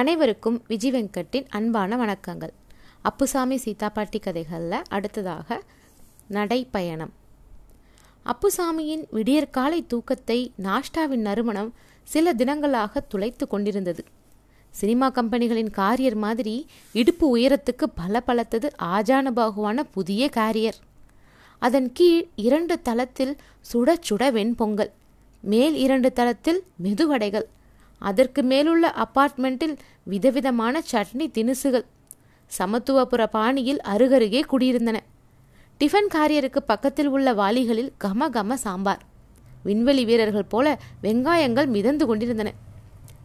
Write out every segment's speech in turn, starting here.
அனைவருக்கும் விஜய் வெங்கட்டின் அன்பான வணக்கங்கள். அப்புசாமி சீதா பாட்டி கதைகளில் அடுத்ததாக நடைப்பயணம். அப்புசாமியின் விடியற்காலை தூக்கத்தை நாஷ்டாவின் நறுமணம் சில தினங்களாக துளைத்து கொண்டிருந்தது. சினிமா கம்பெனிகளின் காரியர் மாதிரி இடுப்பு உயரத்துக்கு பல பலத்தது ஆஜானுபாகுவான புதிய காரியர். அதன் கீழ் 2 தளத்தில் சுட சுட வெண்பொங்கல், மேல் 2 தளத்தில் மெதுவடைகள், அதற்கு மேலுள்ள அப்பார்ட்மெண்ட்டில் விதவிதமான சட்னி தினுசுகள் சமத்துவபுர பாணியில் அருகருகே குடியிருந்தன. டிஃபன் காரியருக்கு பக்கத்தில் உள்ள வாளிகளில் கம கம சாம்பார். விண்வெளி வீரர்கள் போல வெங்காயங்கள் மிதந்து கொண்டிருந்தன.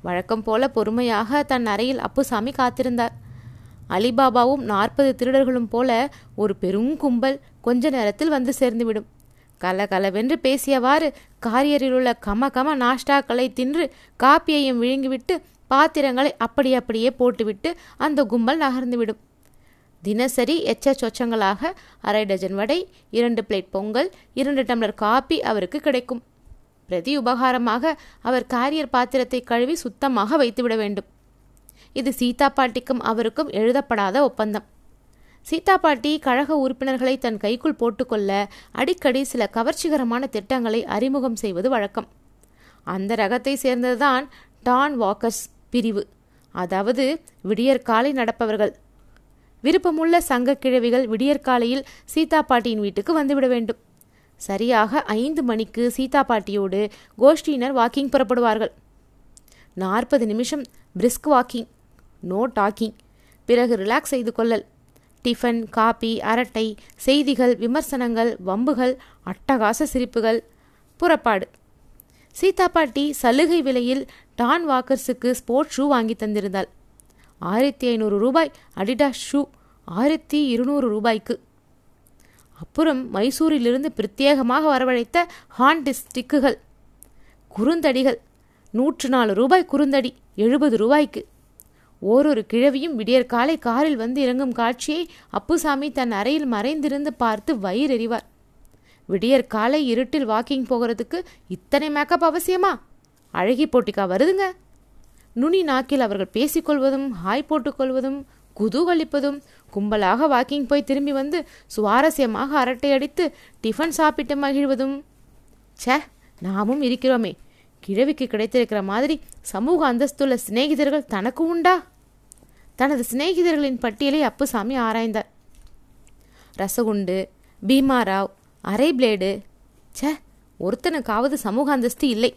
வழக்கம் போல பொறுமையாக தன் அறையில் அப்புசாமி காத்திருந்தார். அலிபாபாவும் 40 திருடர்களும் போல ஒரு பெரும் கும்பல் கொஞ்ச நேரத்தில் வந்து சேர்ந்துவிடும். கலகலவென்று பேசியவாறு காரியரில் உள்ள கம கம நாஷ்டாக்களை தின்று காப்பியையும் விழுங்கிவிட்டு பாத்திரங்களை அப்படியே போட்டுவிட்டு அந்த கும்பல் நகர்ந்துவிடும். தினசரி எச்சச்சொச்சங்களாக 6.5 dozen vada, 2 plate pongal, 2 tumbler coffee அவருக்கு கிடைக்கும். பிரதி உபகாரமாக அவர் காரியர் பாத்திரத்தை கழுவி சுத்தமாக வைத்துவிட வேண்டும். இது சீதா பாட்டிக்கும் அவருக்கும் எழுதப்படாத ஒப்பந்தம். சீதா பாட்டி கழக உறுப்பினர்களை தன் கைக்குள் போட்டுக்கொள்ள அடிக்கடி சில கவர்ச்சிகரமான திட்டங்களை அறிமுகம் செய்வது வழக்கம். அந்த ரகத்தை சேர்ந்ததுதான் டான் வாக்கர்ஸ் பிரிவு, அதாவது விடியற்காலை நடப்பவர்கள். விருப்பமுள்ள சங்கக்கிழவிகள் விடியற்காலையில் சீதா பாட்டியின் வீட்டுக்கு வந்துவிட வேண்டும். சரியாக 5 மணிக்கு சீதா பாட்டியோடு கோஷ்டியினர் வாக்கிங் புறப்படுவார்கள். 40 நிமிஷம் பிரிஸ்க் வாக்கிங், நோ டாக்கிங், பிறகு ரிலாக்ஸ் செய்து கொள்ளல். டிஃபன், காபி, அரட்டை, செய்திகள், விமர்சனங்கள், வம்புகள், அட்டகாச சிரிப்புகள், புறப்பாடு. சீதா பாட்டி சலுகை விலையில் டான் வாக்கர்ஸுக்கு ஸ்போர்ட் ஷூ வாங்கி தந்திருந்தாள். 1500 ரூபாய் அடிடாஸ் ஷூ 1200 ரூபாய்க்கு. அப்புறம் மைசூரிலிருந்து பிரத்யேகமாக வரவழைத்த ஹாண்டிஸ் ஸ்டிக்குகள், குறுந்தடிகள் 104 ரூபாய் குறுந்தடி 70 ரூபாய்க்கு. ஓரொரு கிழவியும் விடியற்காலை காரில் வந்து இறங்கும் காட்சியை அப்புசாமி தன் அறையில் மறைந்திருந்து பார்த்து வயிறெறிவார். விடியற்காலை இருட்டில் வாக்கிங் போகிறதுக்கு இத்தனை மேக்கப் அவசியமா? அழகி போட்டிக்கா வருதுங்க. நுனி நாக்கில் அவர்கள் பேசிக்கொள்வதும் ஹாய் போட்டுக்கொள்வதும் குதூகலிப்பதும், கும்பலாக வாக்கிங் போய் திரும்பி வந்து சுவாரஸ்யமாக அரட்டை அடித்து டிஃபன் சாப்பிட்டு மகிழ்வதும். சே, நாமும் இருக்கிறோமே, கிழவிக்கு கிடைத்திருக்கிற மாதிரி சமூக அந்தஸ்துள்ள சிநேகிதர்கள் தனக்கு உண்டா? தனது சிநேகிதர்களின் பட்டியலை அப்புசாமி ஆராய்ந்தார். ரசகுண்டு, பீமாராவ், அரை பிளேடு, சே, ஒருத்தனுக்காவது சமூக அந்தஸ்து இல்லை.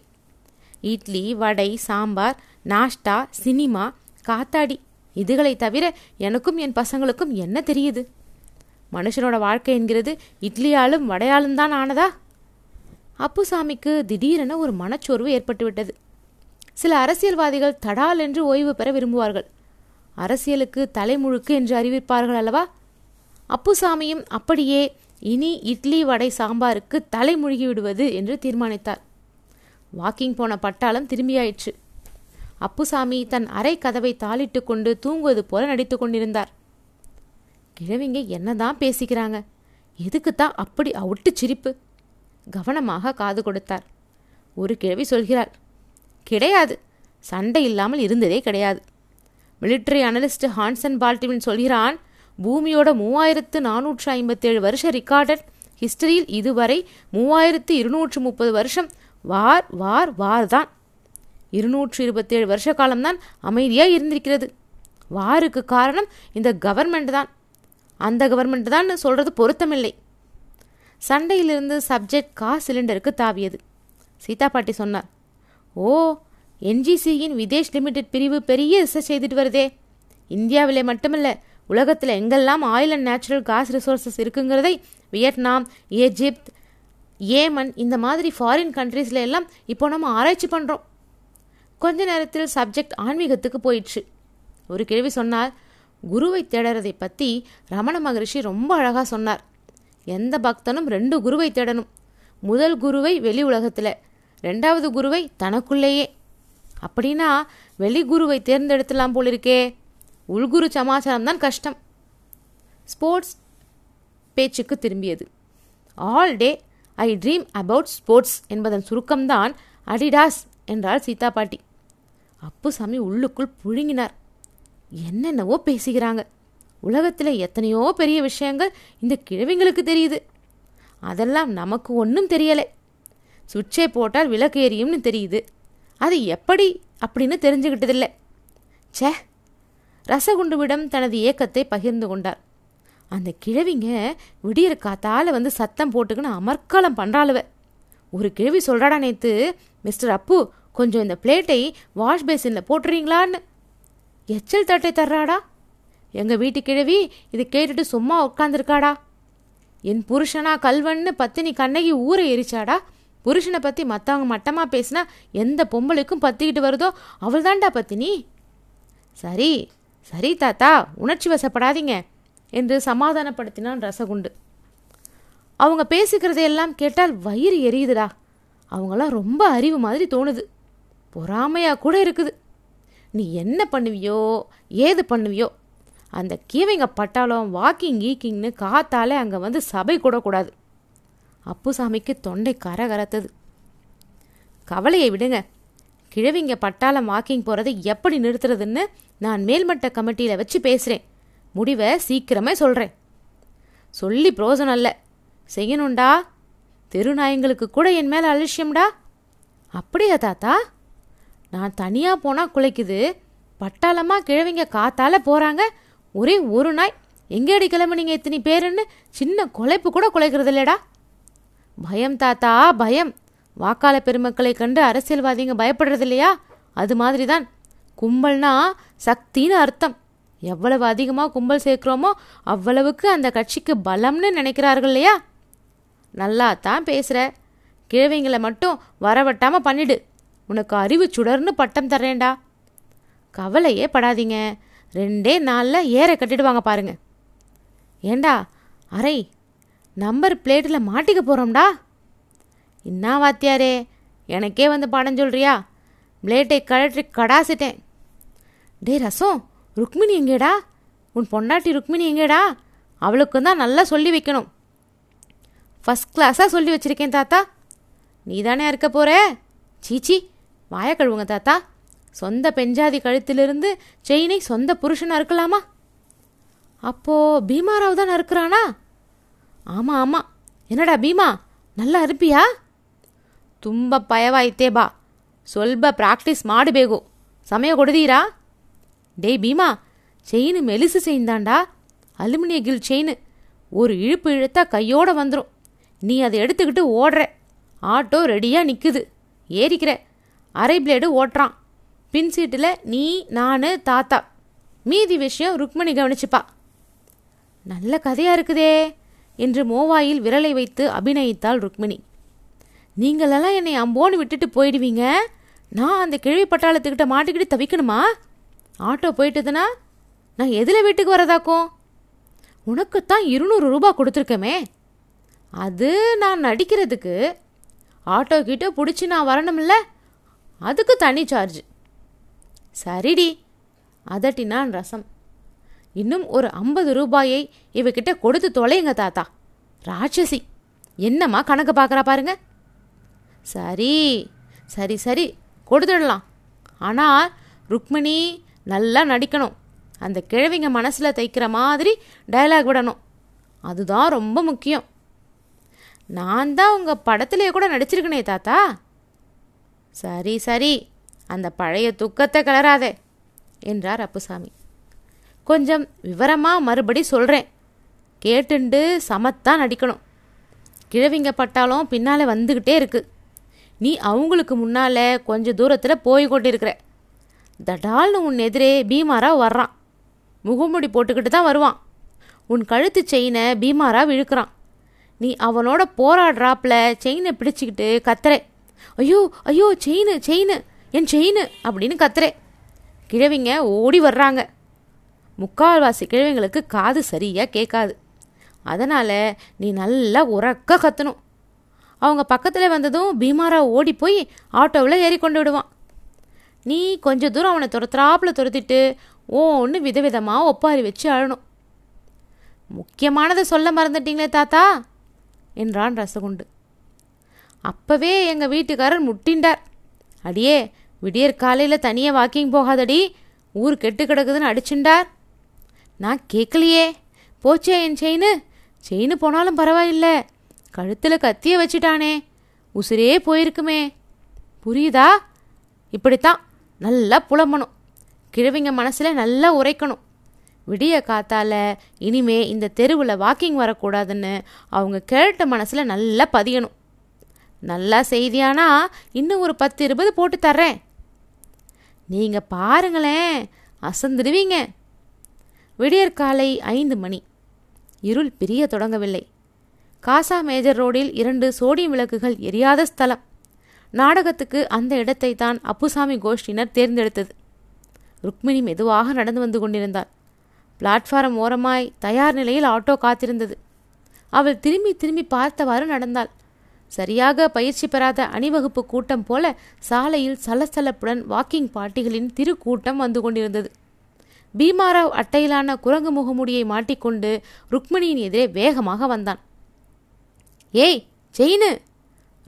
இட்லி, வடை, சாம்பார், நாஷ்டா, சினிமா, காத்தாடி, இதுகளை தவிர எனக்கும் என் பசங்களுக்கும் என்ன தெரியுது? மனுஷனோட வாழ்க்கை என்கிறது இட்லியாலும் வடையாலும் தான் ஆனதா? அப்புசாமிக்கு திடீரென ஒரு மனச்சோர்வு ஏற்பட்டுவிட்டது. சில அரசியல்வாதிகள் தடால் என்று ஓய்வு பெற விரும்புவார்கள். அரசியலுக்கு தலைமுழுக்கு என்று அறிவிப்பார்கள் அல்லவா? அப்புசாமியும் அப்படியே இனி இட்லி வடை சாம்பாருக்கு தலைமுழுகி விடுவது என்று தீர்மானித்தார். வாக்கிங் போன பட்டாளம் திரும்பியாயிற்று. அப்புசாமி தன் அறை கதவை தாளிட்டு கொண்டு தூங்குவது போல நடித்து கொண்டிருந்தார். கிழவிங்க என்னதான் பேசிக்கிறாங்க, எதுக்குத்தான் அப்படி அவுட்டு சிரிப்பு? கவனமாக காது கொடுத்தார். ஒரு கிழவி சொல்கிறாள், கிடையாது, சண்டை இல்லாமல் இருந்ததே கிடையாது. மிலிட்ரி அனலிஸ்ட் ஹான்சன் பால்ட்வின் சொல்கிறான், பூமியோட 3457 வருஷ ரிகார்டட் ஹிஸ்டரியில் இதுவரை 3230 வருஷம் வார் வார் வார் தான். 227 வருஷ காலம்தான் அமைதியாக இருந்திருக்கிறது. வாருக்கு காரணம் இந்த கவர்மெண்ட் தான், அந்த கவர்மெண்ட் தான் சொல்கிறது பொருத்தமில்லை. சண்டையிலிருந்து சப்ஜெக்ட் கார் சிலிண்டருக்கு தாவியது. சீதா பாட்டி சொன்னார், ஓ, என்ஜிசியின் விதேஷ் லிமிடெட் பிரிவு பெரிய ரிசர்ச் செய்துட்டு வருதே. இந்தியாவிலே மட்டுமில்ல, உலகத்தில் எங்கெல்லாம் oil and natural gas resources இருக்குங்கிறதை வியட்நாம், எஜிப்த், ஏமன், இந்த மாதிரி ஃபாரின் கண்ட்ரீஸில் எல்லாம் இப்போ நம்ம ஆராய்ச்சி பண்ணுறோம். கொஞ்ச நேரத்தில் சப்ஜெக்ட் ஆன்மீகத்துக்கு போயிடுச்சு. ஒரு கேள்வி சொன்னார், குருவை தேடுறதை பற்றி ரமண மகரிஷி ரொம்ப அழகாக சொன்னார். எந்த பக்தனும் 2 குருவை தேடணும். முதல் குருவை வெளி உலகத்தில், 2வது குருவை தனக்குள்ளேயே. அப்படின்னா வெளி குருவை தேர்ந்தெடுத்துலாம் போலிருக்கே, உள்குரு சமாச்சாரம் தான் கஷ்டம். ஸ்போர்ட்ஸ் பேச்சுக்கு திரும்பியது. All day I dream about sports என்பதன் சுருக்கம்தான் அடிடாஸ் என்றாள் சீதா பாட்டி. அப்புசாமி உள்ளுக்குள் புழுங்கினார். என்னென்னவோ பேசுகிறாங்க. உலகத்தில் எத்தனையோ பெரிய விஷயங்கள் இந்த கிழவிங்களுக்கு தெரியுது. அதெல்லாம் நமக்கு ஒன்றும் தெரியலை. சுவிட்சை போட்டால் விளக்கு எரியும்னு தெரியுது, அது எப்படி அப்படின்னு தெரிஞ்சுக்கிட்டதில்லை. சே, ரசகுண்டுவிடம் தனது ஏக்கத்தை பகிர்ந்து கொண்டார். அந்த கிழவிங்க விடியற காத்தால் வந்து சத்தம் போட்டுக்குன்னு அமர்க்களம் பண்ணுறாளுவ. ஒரு கிழவி சொல்கிறாடா, நேற்று மிஸ்டர் அப்பு கொஞ்சம் இந்த பிளேட்டை வாஷ் பேசினில் போட்டுறீங்களான்னு எச்சல் தட்டை தர்றாடா. எங்கள் வீட்டு கிழவி இது கேட்டுட்டு சும்மா உட்காந்துருக்காடா. என் புருஷனா கல்வன்னு பத்தினி கண்ணகி ஊரை எரிச்சாடா. புருஷனை பற்றி மற்றவங்க மட்டமாக பேசினா எந்த பொம்பளைக்கும் பற்றிக்கிட்டு வருதோ அவள் தாண்டா பத்தினி. சரி சரி தாத்தா, உணர்ச்சி வசப்படாதீங்க என்று சமாதானப்படுத்தினான் ரசகுண்டு. அவங்க பேசிக்கிறதையெல்லாம் கேட்டால் வயிறு எரியுதுடா. அவங்களாம் ரொம்ப அறிவு மாதிரி தோணுது, பொறாமையாக கூட இருக்குது. நீ என்ன பண்ணுவியோ ஏது பண்ணுவியோ, அந்த கீவைங்க பட்டாலும் வாக்கிங் கீக்கிங்னு காத்தாலே அங்கே வந்து சபை கூடக்கூடாது. அப்புசாமிக்கு தொண்டை கரகரத்தது. கவலையை விடுங்க, கிழவிங்க பட்டாளம் வாக்கிங் போகிறதை எப்படி நிறுத்துறதுன்னு நான் மேல்மட்ட கமிட்டியில் வச்சு பேசுகிறேன். முடிவை சீக்கிரமே சொல்கிறேன். சொல்லி பிரோஜனம் இல்லை, செய்யணும்டா. தெருநாயங்களுக்கு கூட என் மேலே அலட்சியம்டா. அப்படியா தாத்தா? நான் தனியாக போனால் குலைக்குது, பட்டாளமாக கிழவிங்க காத்தால் போகிறாங்க. ஒரே ஒரு நாய் எங்கேடி கிளம்பினீங்க இத்தனை பேருன்னு சின்ன குலைப்பு கூட குலைக்கிறது இல்லைடா. பயம் தாத்தா, பயம். வாக்காள பெருமக்களை கண்டு அரசியல்வாதிங்க பயப்படுறது இல்லையா, அது மாதிரி தான். கும்பல்னா சக்தின்னு அர்த்தம். எவ்வளவு அதிகமாக கும்பல் சேர்க்குறோமோ அவ்வளவுக்கு அந்த கட்சிக்கு பலம்னு நினைக்கிறார்கள் இல்லையா. நல்லா தான் பேசுகிற, கிழவிங்களை மட்டும் வரவட்டாமல் பண்ணிடு, உனக்கு அறிவு சுடர்னு பட்டம் தர்றேன்டா. கவலையே படாதீங்க, 2 நாளில் ஏற கட்டிடுவாங்க பாருங்க. ஏண்டா அரை நம்பர் பிளேட்டில் மாட்டிக்க போகிறோம்டா. இன்னா வாத்தியாரே, எனக்கே வந்து பாடம் சொல்கிறியா? பிளேட்டை கழற்றி கடாசிட்டேன். டே ரசம், ருக்மிணி எங்கேடா? உன் பொண்டாட்டி ருக்மிணி எங்கேடா? அவளுக்கு தான் நல்லா சொல்லி வைக்கணும். ஃபஸ்ட் கிளாஸாக சொல்லி வச்சுருக்கேன் தாத்தா. நீ தானே இருக்க போகிற. சீச்சி, வாய கழுவுங்க தாத்தா. சொந்த பெஞ்சாதி கழுத்திலிருந்து செயினை சொந்த புருஷனாக இருக்கலாமா? அப்போது பீமாராவ் தான் இருக்கிறானா? ஆமாம் ஆமாம். என்னடா பீமா, நல்லா இருப்பியா? ತುಂಬ ಪಯವಾಯ್ತೇ ಬಾ, ಸ್ವಲ್ಪ ಪ್ರಾಕ್ಟೀಸ್ ಮಾಡಬೇಕು, ಸಮಯ ಕೊಡ್ದೀರಾ? டேய் பீமா, செயின் மெலிசு செயின் தாண்டா, அலுமினிய கில் செயின். ஒரு இழுப்பு இழுத்தா கையோடு வந்துடும். நீ அதை எடுத்துக்கிட்டு ஓடுற, ஆட்டோ ரெடியாக நிற்குது, ஏறிக்கிற. அரை பிளேடு ஓட்டுறான், பின் சீட்டில் நீ, நான், தாத்தா. மீதி விஷயம் ருக்மிணி கவனிச்சுப்பா. நல்ல கதையாக இருக்குதே என்று மோவாயில் விரலை வைத்து அபிநயித்தாள் ருக்மிணி. நீங்களெல்லாம் என்னை அம்போன்னு விட்டுட்டு போயிடுவீங்க, நான் அந்த கிழவி பட்டாளத்துக்கிட்ட மாட்டிக்கிட்டு தவிக்கணுமா? ஆட்டோ போயிட்டுதுன்னா நான் எதில் வீட்டுக்கு வரதாக்கும்? உனக்குத்தான் 200 ரூபா கொடுத்துருக்கமே. அது நான் நடிக்கிறதுக்கு. ஆட்டோக்கிட்ட பிடிச்சி நான் வரணும்ல, அதுக்கு தனி சார்ஜ். சரிடி, அதட்டினான் ரசம். இன்னும் ஒரு 50 ரூபாயை இவகிட்ட கொடுத்து தொலைங்க தாத்தா. ராட்சசி, என்னம்மா கணக்கு பார்க்குறா பாருங்க. சரி சரி சரி, கொடுத்துடலாம். ஆனால் ருக்மிணி நல்லா நடிக்கணும். அந்த கிழவிங்க மனசில் தைக்கிற மாதிரி டைலாக் விடணும், அதுதான் ரொம்ப முக்கியம். நான் தான் உங்கள் படத்துலேயே கூட நடிச்சிருக்கனே தாத்தா. சரி சரி, அந்த பழைய துக்கத்தை கலராதே என்றார் அப்புசாமி. கொஞ்சம் விவரமாக மறுபடி சொல்கிறேன், கேட்டுண்டு சமத்தான் நடிக்கணும். கிழவிங்க பட்டாலும் பின்னால் வந்துக்கிட்டே இருக்குது, நீ அவங்களுக்கு முன்னால் கொஞ்சம் தூரத்தில் போய்கொண்டு இருக்கிற. தடால்னு உன் எதிரே பீமாராவ் வர்றான். முகமுடி போட்டுக்கிட்டு தான் வருவான். உன் கழுத்து செயினை பீமாராவ் இழுக்கிறான். நீ அவனோட போராடுறாப்பில் செயினை பிடிச்சிக்கிட்டு கத்துறே, ஐயோ ஐயோ செயினு செயினு என் செயினு அப்படின்னு கத்துறே. கிழவிங்க ஓடி வர்றாங்க. முக்கால்வாசி கிழவிங்களுக்கு காது சரியாக கேட்காது, அதனால் நீ நல்லா உறக்க கத்தணும். அவங்க பக்கத்தில் வந்ததும் பீமாராவ் ஓடி போய் ஆட்டோவில் ஏறி கொண்டு விடுவான். நீ கொஞ்சம் தூரம் அவனை துரத்துறாப்பில் துரத்திட்டு ஒன்று விதவிதமாக ஒப்பாரி வச்சு அழணும். முக்கியமானதை சொல்ல மறந்துட்டீங்களே தாத்தா என்றான் ரசகுண்டு. அப்போவே எங்கள் வீட்டுக்காரர் முட்டின்றார். அடியே, விடியற் காலையில் தனியாக வாக்கிங் போகாதடி, ஊர் கெட்டு கிடக்குதுன்னு அடிச்சுண்டார். நான் கேட்கலையே, போச்சே என் செயின்னு. செயின்னு போனாலும் பரவாயில்ல, கழுத்தில் கத்தியை வச்சிட்டானே, உசிரே போயிருக்குமே. புரியுதா? இப்படித்தான் நல்லா புலம்பணும், கிழவிங்க மனசில் நல்லா உரைக்கணும். விடிய காத்தால் இனிமே இந்த தெருவில் வாக்கிங் வரக்கூடாதுன்னு அவங்க கேட்ட மனசில் நல்லா பதியணும். நல்லா செய்தியானா இன்னும் ஒரு 10-20 போட்டு தர்றேன், நீங்கள் பாருங்களேன், அசந்துடுவீங்க. விடியற்காலை 5 மணி. இருள் பிரிய தொடங்கவில்லை. காசா மேஜர் ரோடில் 2 சோடியம் விளக்குகள் எரியாத ஸ்தலம். நாடகத்துக்கு அந்த இடத்தை தான் அப்புசாமி கோஷ்டினர் தேர்ந்தெடுத்தது. ருக்மிணி மெதுவாக நடந்து வந்து கொண்டிருந்தாள். பிளாட்ஃபாரம் ஓரமாய் தயார் நிலையில் ஆட்டோ காத்திருந்தது. அவள் திரும்பி திரும்பி பார்த்தவாறு நடந்தாள். சரியாக பயிற்சி பெறாத அணிவகுப்பு கூட்டம் போல சாலையில் சலசலப்புடன் வாக்கிங் பாட்டிகளின் திருக்கூட்டம் வந்து கொண்டிருந்தது. பீமாராவ் அட்டையிலான குரங்கு முகமுடியை மாட்டிக்கொண்டு ருக்மிணியின் எதிரே வேகமாக வந்தான். ஏய் செயினு!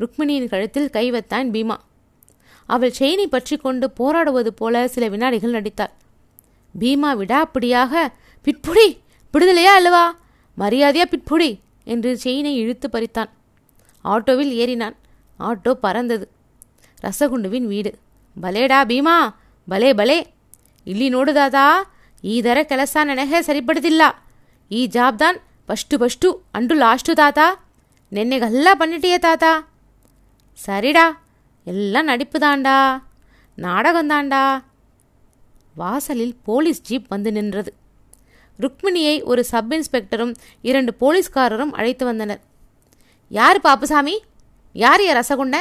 ருக்மிணியின் கழுத்தில் கை வைத்தான் பீமா. அவள் செயினை பற்றி கொண்டு போராடுவது போல சில வினாடிகள் நடித்தாள். பீமா விடாப்பிடியாக பிட்புடி, விடுதலையா அல்லவா, மரியாதையா பிட்புடி என்று செயினை இழுத்து பறித்தான். ஆட்டோவில் ஏறினான். ஆட்டோ பறந்தது. ரசகுண்டுவின் வீடு. பலேடா பீமா, பலே பலே. ಇಲ್ಲಿ ನೋಡು ದಾದಾ, ಈ ದರ ಕೆಲಸ ನನಗೆ ಸರಿಪಡ್ತಿಲ್ಲ. ಈ ಜಾಬ್ದಾನ್ ಫಸ್ಟು ಅಂಡು ಲಾಸ್ಟು ತಾತಾ. ನೆನ್ನೆಗೆಲ್ಲ பண்ணிட்டியே தாத்தா. சரிடா, எல்லாம் நடிப்புதாண்டா, நாடகந்தாண்டா. வாசலில் போலீஸ் ஜீப் வந்து நின்றது. ருக்மிணியை ஒரு சப் இன்ஸ்பெக்டரும் 2 போலீஸ்காரரும் அழைத்து வந்தனர். யாருப்பா அப்புசாமி, யார் யா ரசகுண்ட,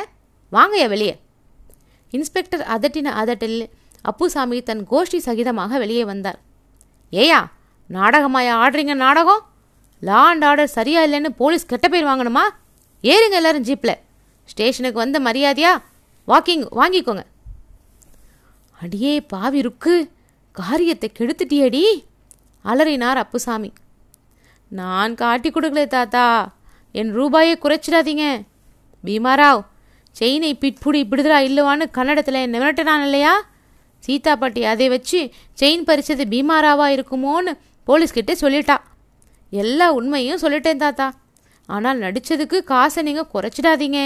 வாங்கயா வெளியே. இன்ஸ்பெக்டர் அதட்டின அதட்டில் அப்புசாமி தன் கோஷ்டி சகிதமாக வெளியே வந்தார். ஏயா நாடகமாயா ஆடுறீங்க நாடகம்? லா அண்ட் ஆர்டர் சரியா இல்லைன்னு போலீஸ் கெட்ட பேர் வாங்கணுமா? ஏறுங்க எல்லாரும் ஜீப்பில், ஸ்டேஷனுக்கு வந்து மரியாதையா வாக்கிங் வாங்கிக்கோங்க. அடியே பாவி ருக்கு, காரியத்தை கெடுத்துட்டியடி அலறினார் அப்புசாமி. நான் காட்டி கொடுக்கல தாத்தா, என் ரூபாயை குறைச்சிடாதீங்க. பீமாராவ் செயினை பிட்புடி பிடுதலா இல்லவான்னு கன்னடத்தில் என்ன விரட்டினான் இல்லையா? சீதா பாட்டி அதை வச்சு செயின் பறிச்சது பீமாராவா இருக்குமோன்னு போலீஸ்கிட்ட சொல்லிட்டா. எல்லா உண்மையும் சொல்லிட்டேன் தாத்தா, ஆனால் நடித்ததுக்கு காசை நீங்கள் குறைச்சிடாதீங்க.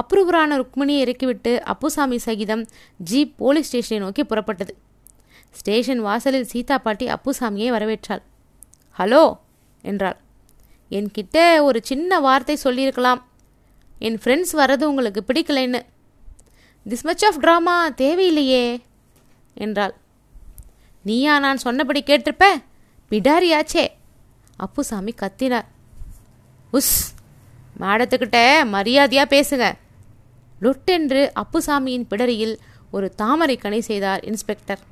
அப்ரூவரான ருக்மிணியை இறக்கிவிட்டு அப்புசாமி சகிதம் ஜீப் போலீஸ் ஸ்டேஷனை நோக்கி புறப்பட்டது. ஸ்டேஷன் வாசலில் சீதா பாட்டி அப்புசாமியை வரவேற்றாள். ஹலோ என்றாள். என்கிட்ட ஒரு சின்ன வார்த்தை சொல்லியிருக்கலாம், என் ஃப்ரெண்ட்ஸ் வர்றது உங்களுக்கு பிடிக்கலைன்னு. திஸ் மச் ஆஃப் ட்ராமா தேவையில்லையே என்றாள். நீயா நான் சொன்னபடி கேட்டிருப்ப, பிடாரியாச்சே அப்புசாமி கத்தினார். உஸ், மேடத்துக்கிட்ட மரியாதையாக பேசுங்க லொட்டென்று அப்புசாமியின் பிடரியில் ஒரு தாமரை கணை செய்தார் இன்ஸ்பெக்டர்.